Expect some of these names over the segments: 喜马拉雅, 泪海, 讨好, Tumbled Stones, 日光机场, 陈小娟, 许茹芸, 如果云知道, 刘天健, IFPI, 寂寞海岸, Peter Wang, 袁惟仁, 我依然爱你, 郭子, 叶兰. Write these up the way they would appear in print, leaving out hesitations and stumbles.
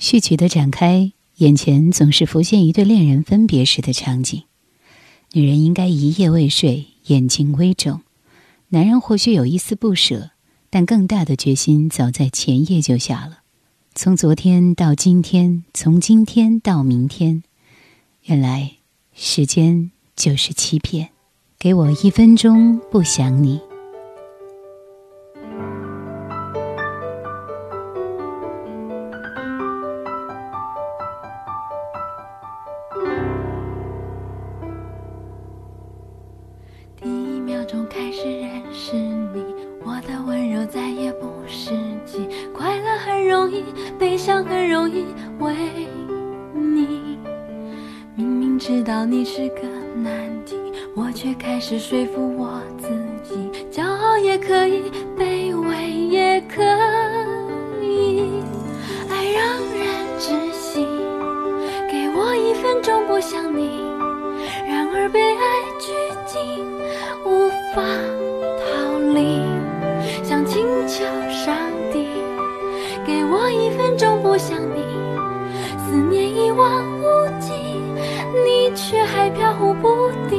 序曲的展开，眼前总是浮现一对恋人分别时的场景。女人应该一夜未睡，眼睛微肿；男人或许有一丝不舍，但更大的决心早在前夜就下了。从昨天到今天，从今天到明天，原来时间就是欺骗。给我1分钟不想你。知道你是个难题，我却开始说服我自己，骄傲也可以，卑微也可以。爱让人窒息，给我1分钟不想你。然而被爱拘禁，无法逃离，想请求上帝给我1分钟不想你。思念一望无际，你却还飘忽不定。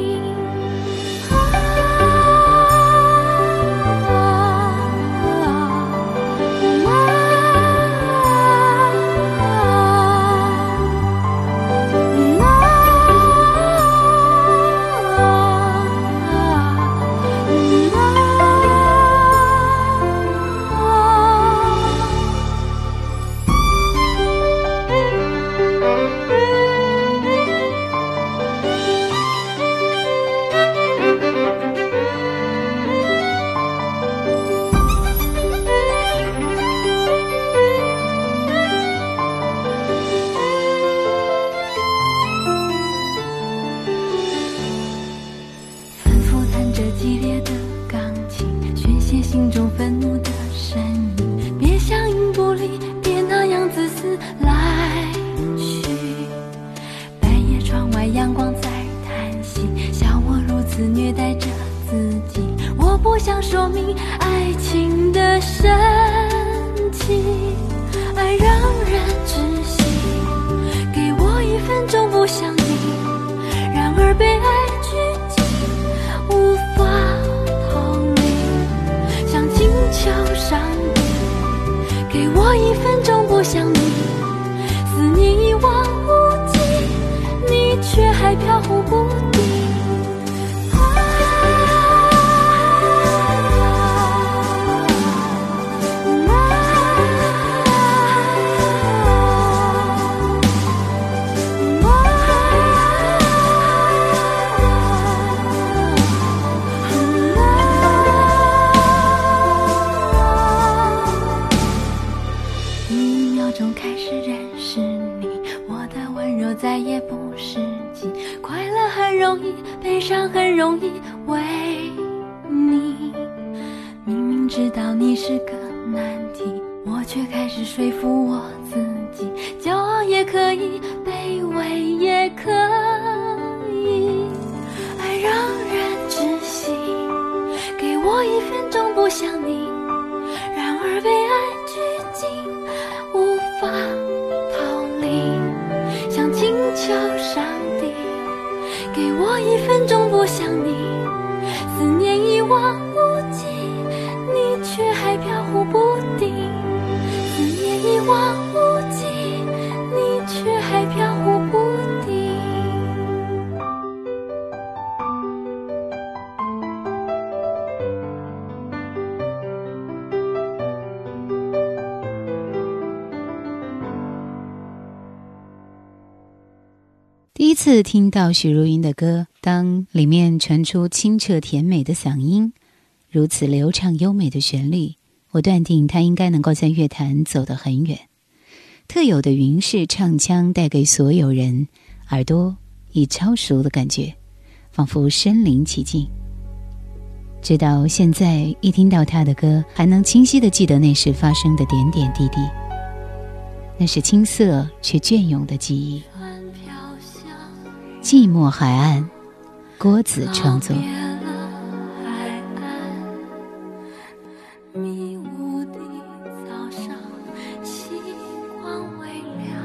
第一次听到许茹芸的歌，当里面传出清澈甜美的嗓音，如此流畅优美的旋律，我断定她应该能够在乐坛走得很远。特有的云式唱腔带给所有人耳朵以超熟的感觉，仿佛身临其境。直到现在，一听到她的歌，还能清晰地记得那时发生的点点滴滴，那是青涩却隽永的记忆。寂寞海岸，郭子创作。迷雾的早上，星光微凉。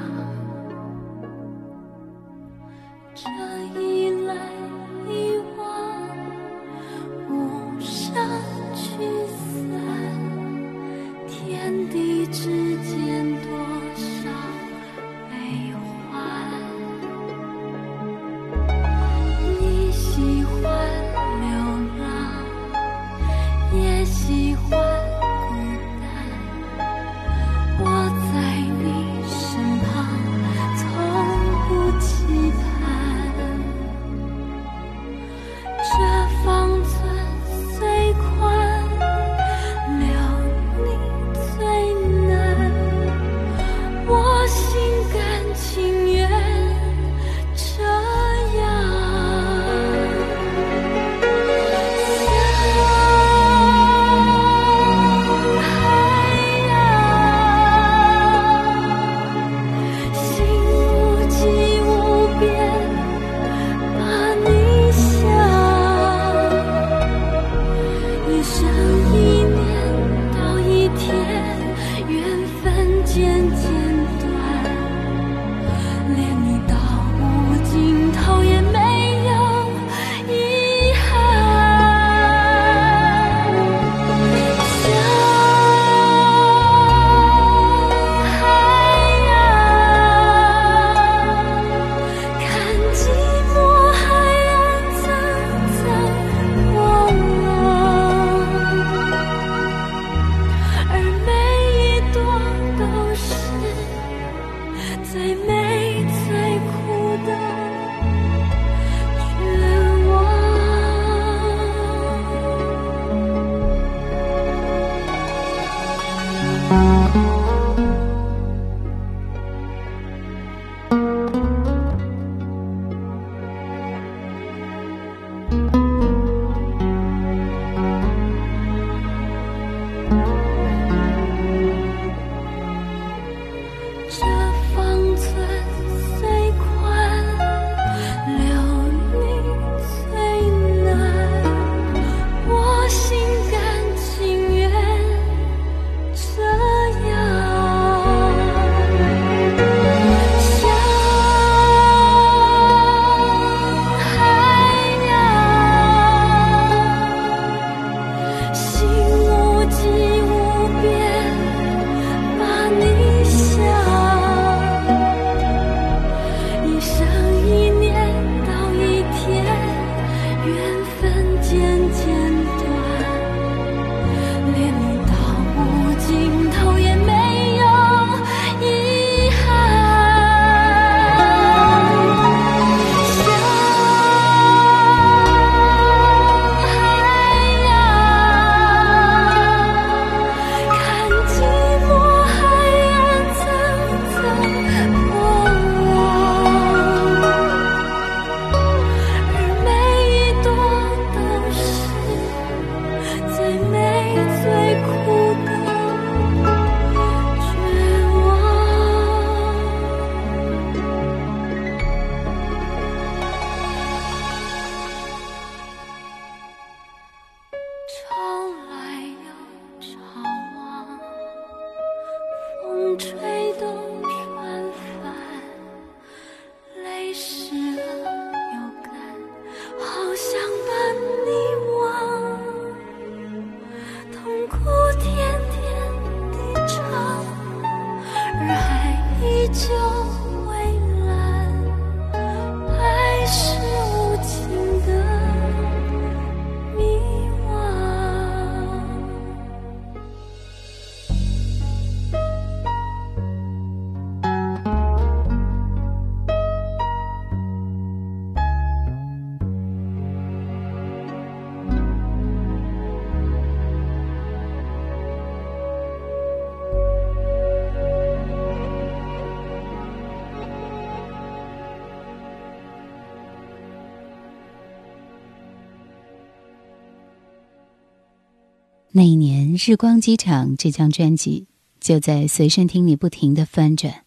那一年，《日光机场》这张专辑就在随身听里不停地翻转。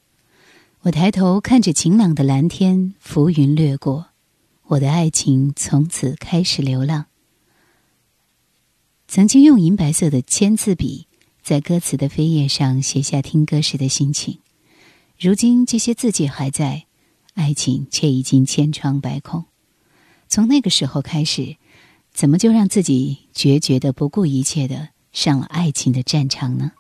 我抬头看着晴朗的蓝天，浮云掠过，我的爱情从此开始流浪。曾经用银白色的签字笔在歌词的扉页上写下听歌时的心情，如今这些字迹还在，爱情却已经千疮百孔。从那个时候开始，怎么就让自己决绝地不顾一切地上了爱情的战场呢？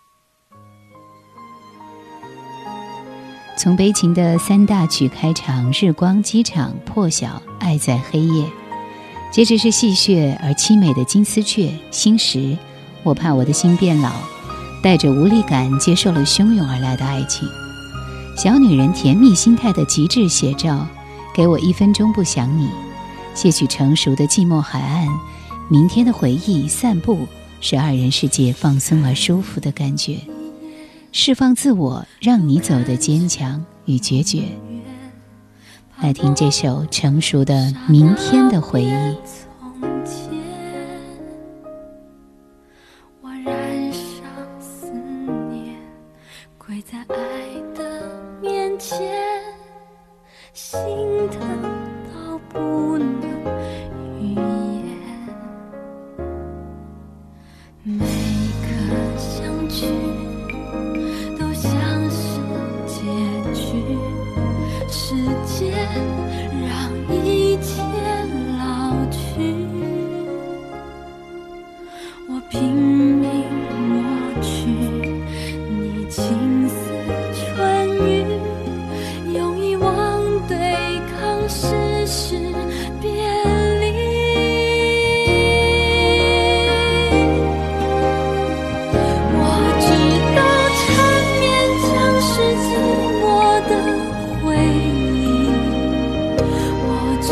从悲情的三大曲开场，日光机场、破晓、爱在黑夜，接着是戏谑而凄美的金丝雀、心石、我怕我的心变老，带着无力感接受了汹涌而来的爱情，小女人甜蜜心态的极致写照，给我1分钟不想你，些许成熟的寂寞海岸，明天的回忆，散步，使二人世界放松而舒服的感觉，释放自我，让你走的坚强与决绝。来听这首成熟的明天的回忆。我燃烧思念，跪在爱的面前，心疼到不能语言，每个相聚时间让一切老去，我拼命抹去你青丝春雨，用遗忘对抗世事别离。我知道缠绵将是寂寞的回忆，我知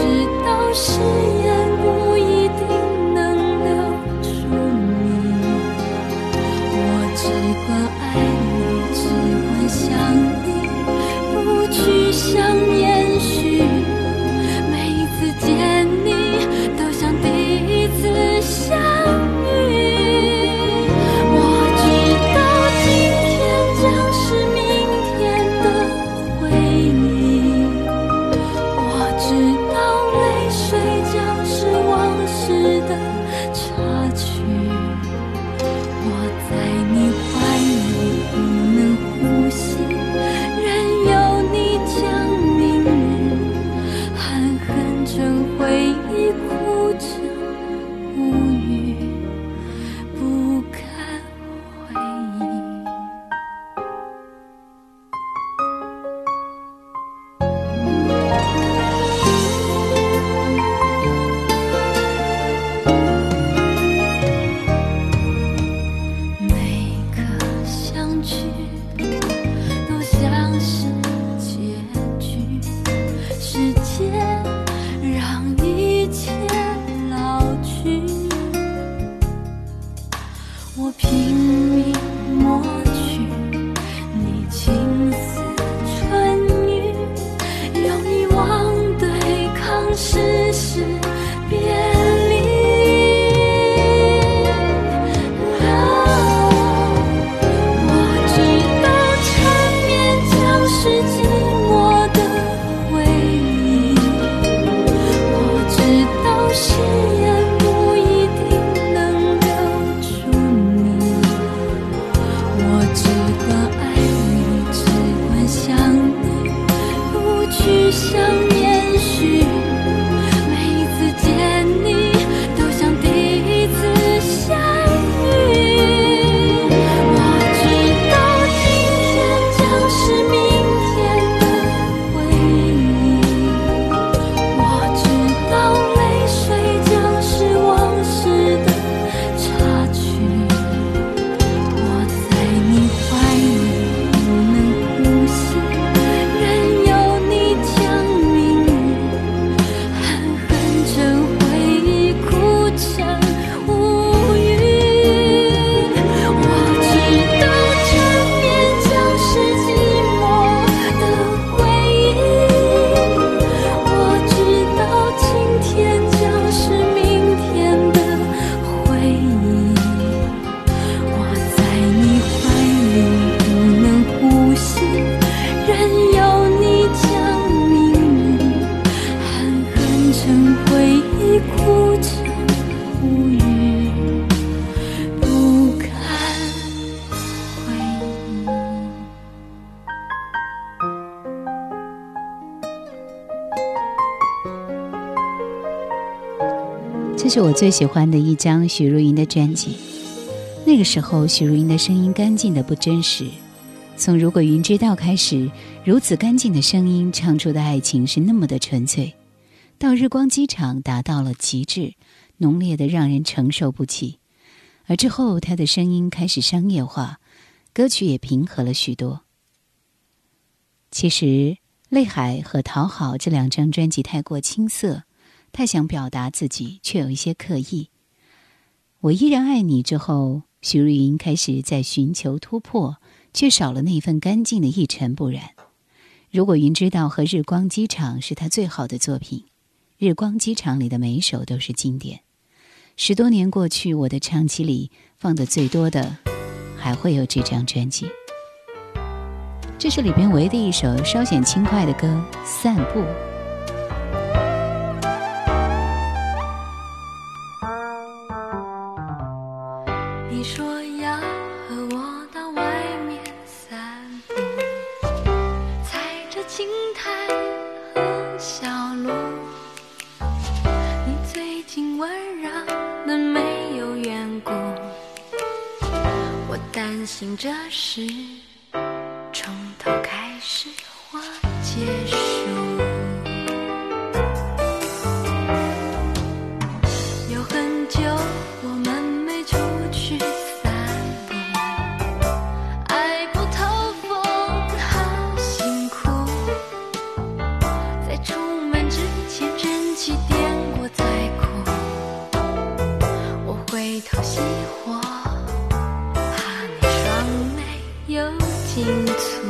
道誓言不一定能留住你，我只管爱你，只管想你，不去想念续，每一次见你都像第一次相遇。这是我最喜欢的一张许茹芸的专辑。那个时候，许茹芸的声音干净的不真实，从《如果云知道》开始，如此干净的声音唱出的爱情是那么的纯粹，到《日光机场》达到了极致，浓烈的让人承受不起。而之后他的声音开始商业化，歌曲也平和了许多。其实《泪海》和《讨好》这两张专辑太过青涩，太想表达自己，却有一些刻意。《我依然爱你》之后，许茹芸开始在寻求突破，却少了那份干净的一尘不染。如果云知道和日光机场是他最好的作品，日光机场里的每一首都是经典。10多年过去，我的唱机里放的最多的还会有这张专辑。这是里边唯一的一首稍显轻快的歌，散步。你说要和我到外面散步，踩着青苔和小路，你最近温柔的没有缘故，我担心这事从头开始或结束。有很久我们没出去散步，爱不透风好辛苦，在出门之前蒸汽点过再哭，我回头熄火，怕你双眉有紧促。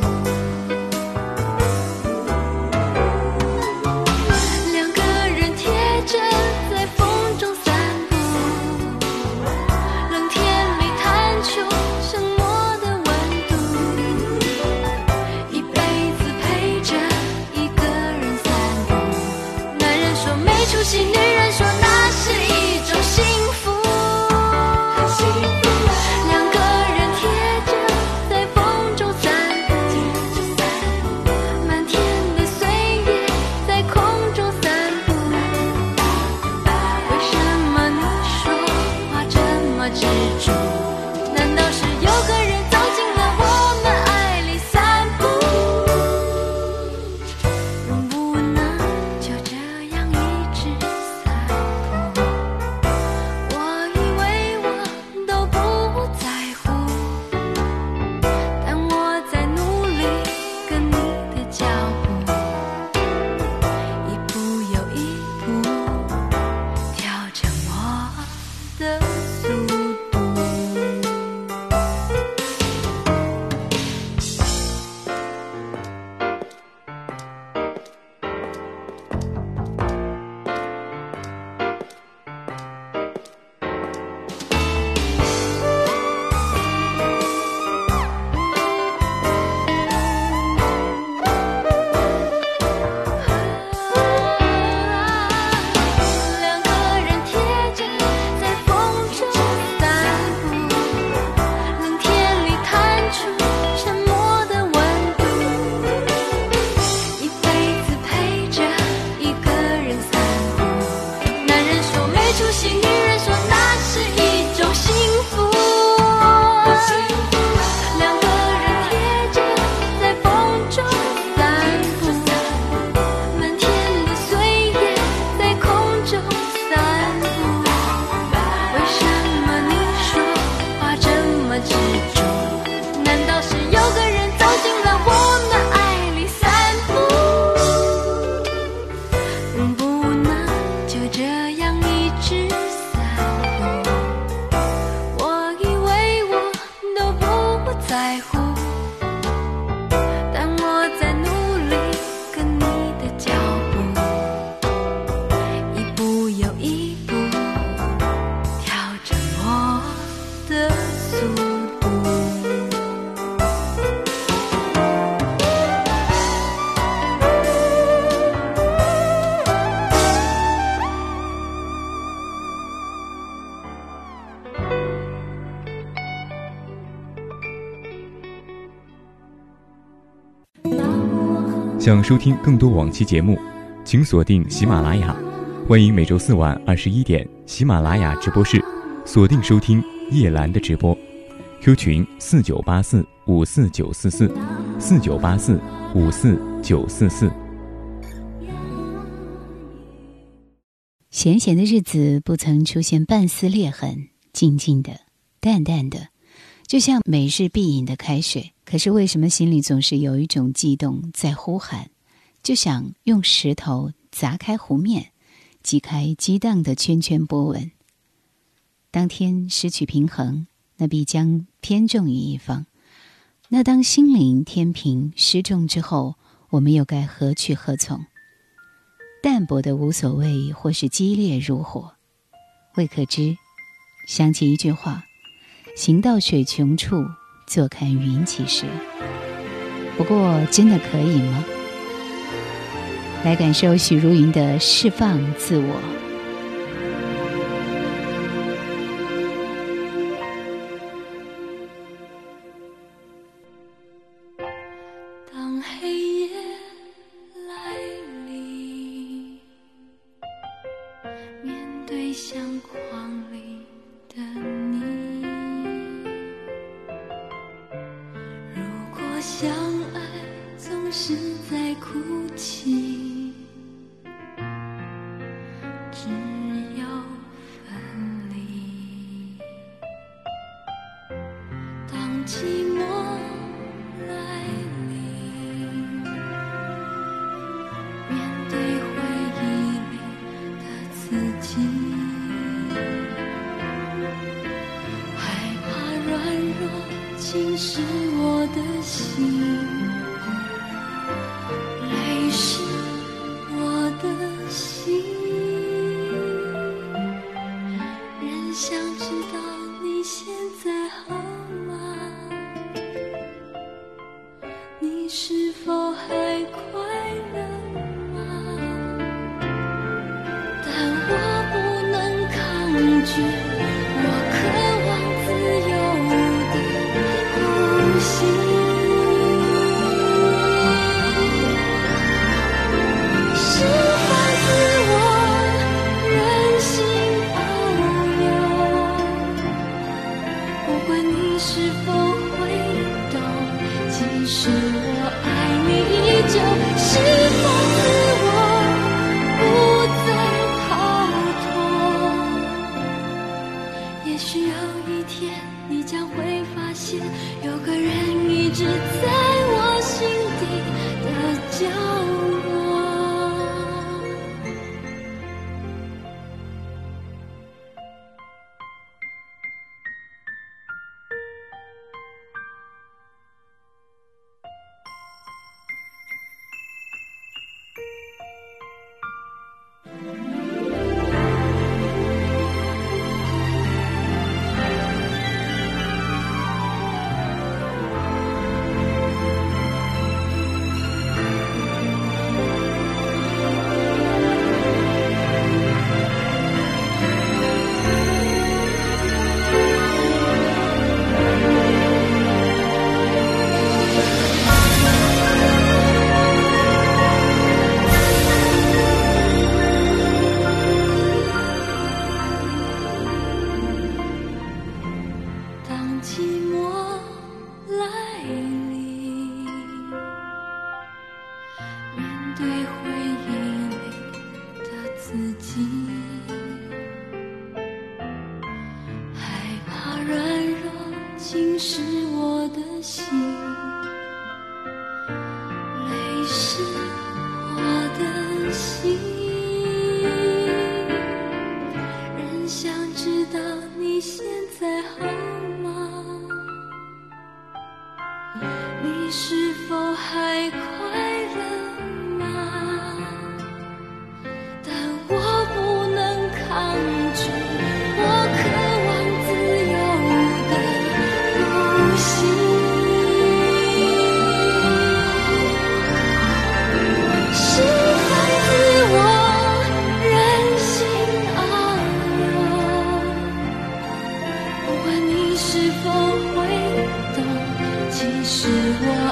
想收听更多往期节目，请锁定喜马拉雅。欢迎每周四晚21点喜马拉雅直播室锁定收听叶兰的直播。Q 群4984-54944，4984-54944。闲闲的日子不曾出现半丝裂痕，静静的，淡淡的，就像每日必饮的开水。可是为什么心里总是有一种悸动在呼喊，就想用石头砸开湖面，挤开激荡的圈圈波纹。当天失去平衡，那必将偏重于一方。那当心灵天平失重之后，我们又该何去何从？淡薄的无所谓，或是激烈如火，未可知。想起一句话：行到水穷处，坐看云起时。不过真的可以吗？来感受许茹芸的释放自我。当黑夜来临，面对相框里的你，如果相爱总是在哭泣，是否会懂？其实我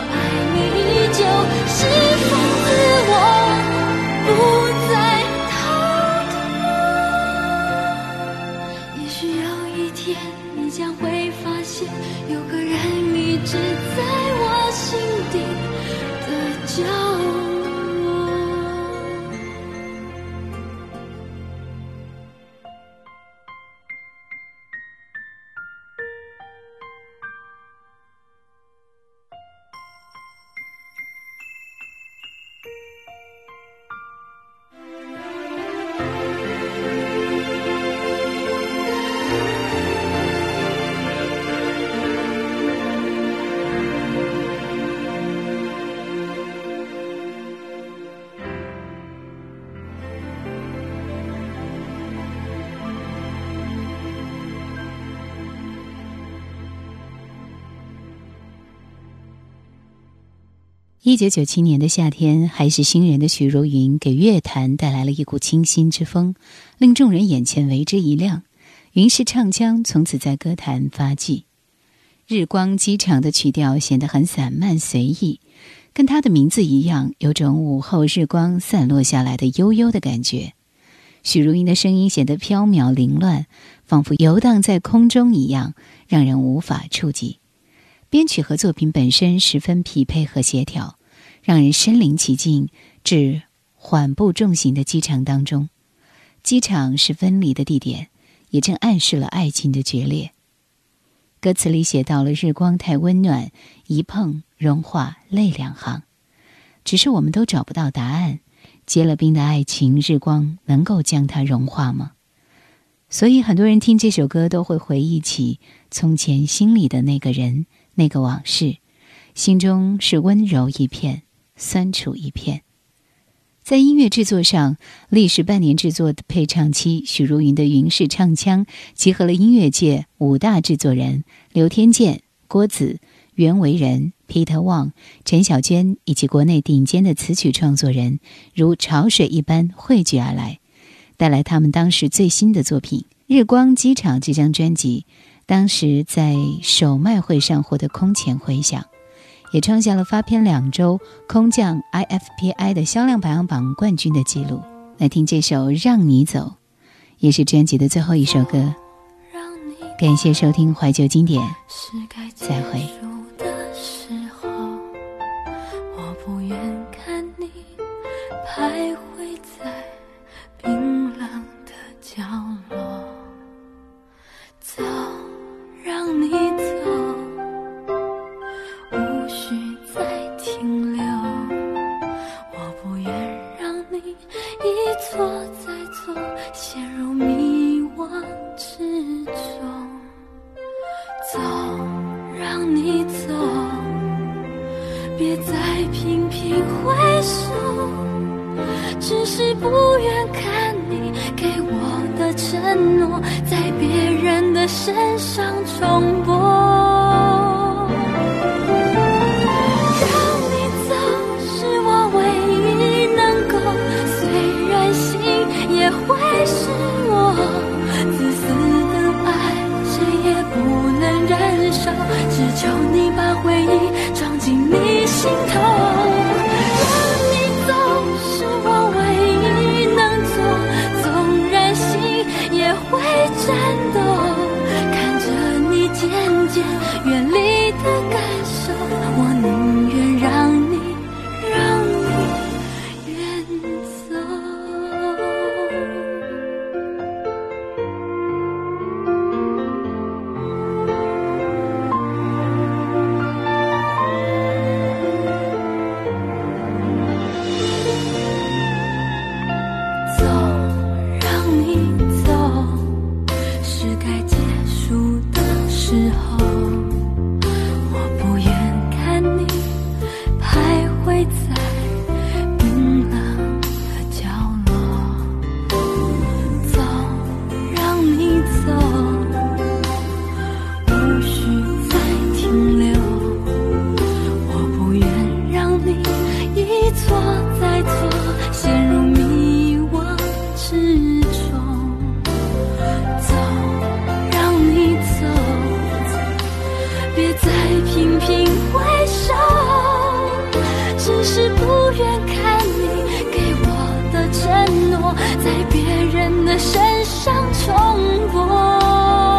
爱你就1997年的夏天，还是新人的许茹芸给乐坛带来了一股清新之风，令众人眼前为之一亮。云氏唱腔从此在歌坛发迹。日光机场的曲调显得很散漫随意，跟他的名字一样，有种午后日光散落下来的悠悠的感觉。许茹芸的声音显得飘渺凌乱，仿佛游荡在空中一样，让人无法触及。编曲和作品本身十分匹配和协调，让人身临其境，至缓步重行的机场当中。机场是分离的地点，也正暗示了爱情的决裂。歌词里写到了日光太温暖，一碰融化泪两行，只是我们都找不到答案。结了冰的爱情，日光能够将它融化吗？所以很多人听这首歌都会回忆起从前心里的那个人，那个往事，心中是温柔一片，酸楚一片。在音乐制作上，历时半年制作的配唱期，许茹芸的云氏唱腔集合了音乐界5大制作人刘天健、郭子、袁惟仁、Peter Wang、陈小娟以及国内顶尖的词曲创作人，如潮水一般汇聚而来，带来他们当时最新的作品《日光机场》这张专辑，当时在首卖会上获得空前回响，也创下了发片2周空降 IFPI 的销量排行榜冠军的记录。来听这首《让你走》，也是专辑的最后一首歌。感谢收听怀旧经典，再会。只是不愿看你给我的承诺在别人的身上重播，让你走是我唯一能够，虽然心也会是我自私的爱，谁也不能忍受，只求你把回忆装进你心头。会战斗，看着你渐渐远离的感受，我宁愿让你远走，让你是该结束的时候，我不愿看你徘徊在冰冷的角落，走，让你走，无需再停留，我不愿让你一错再错，陷入迷惘之中，频频回首，只是不愿看你给我的承诺在别人的身上重播。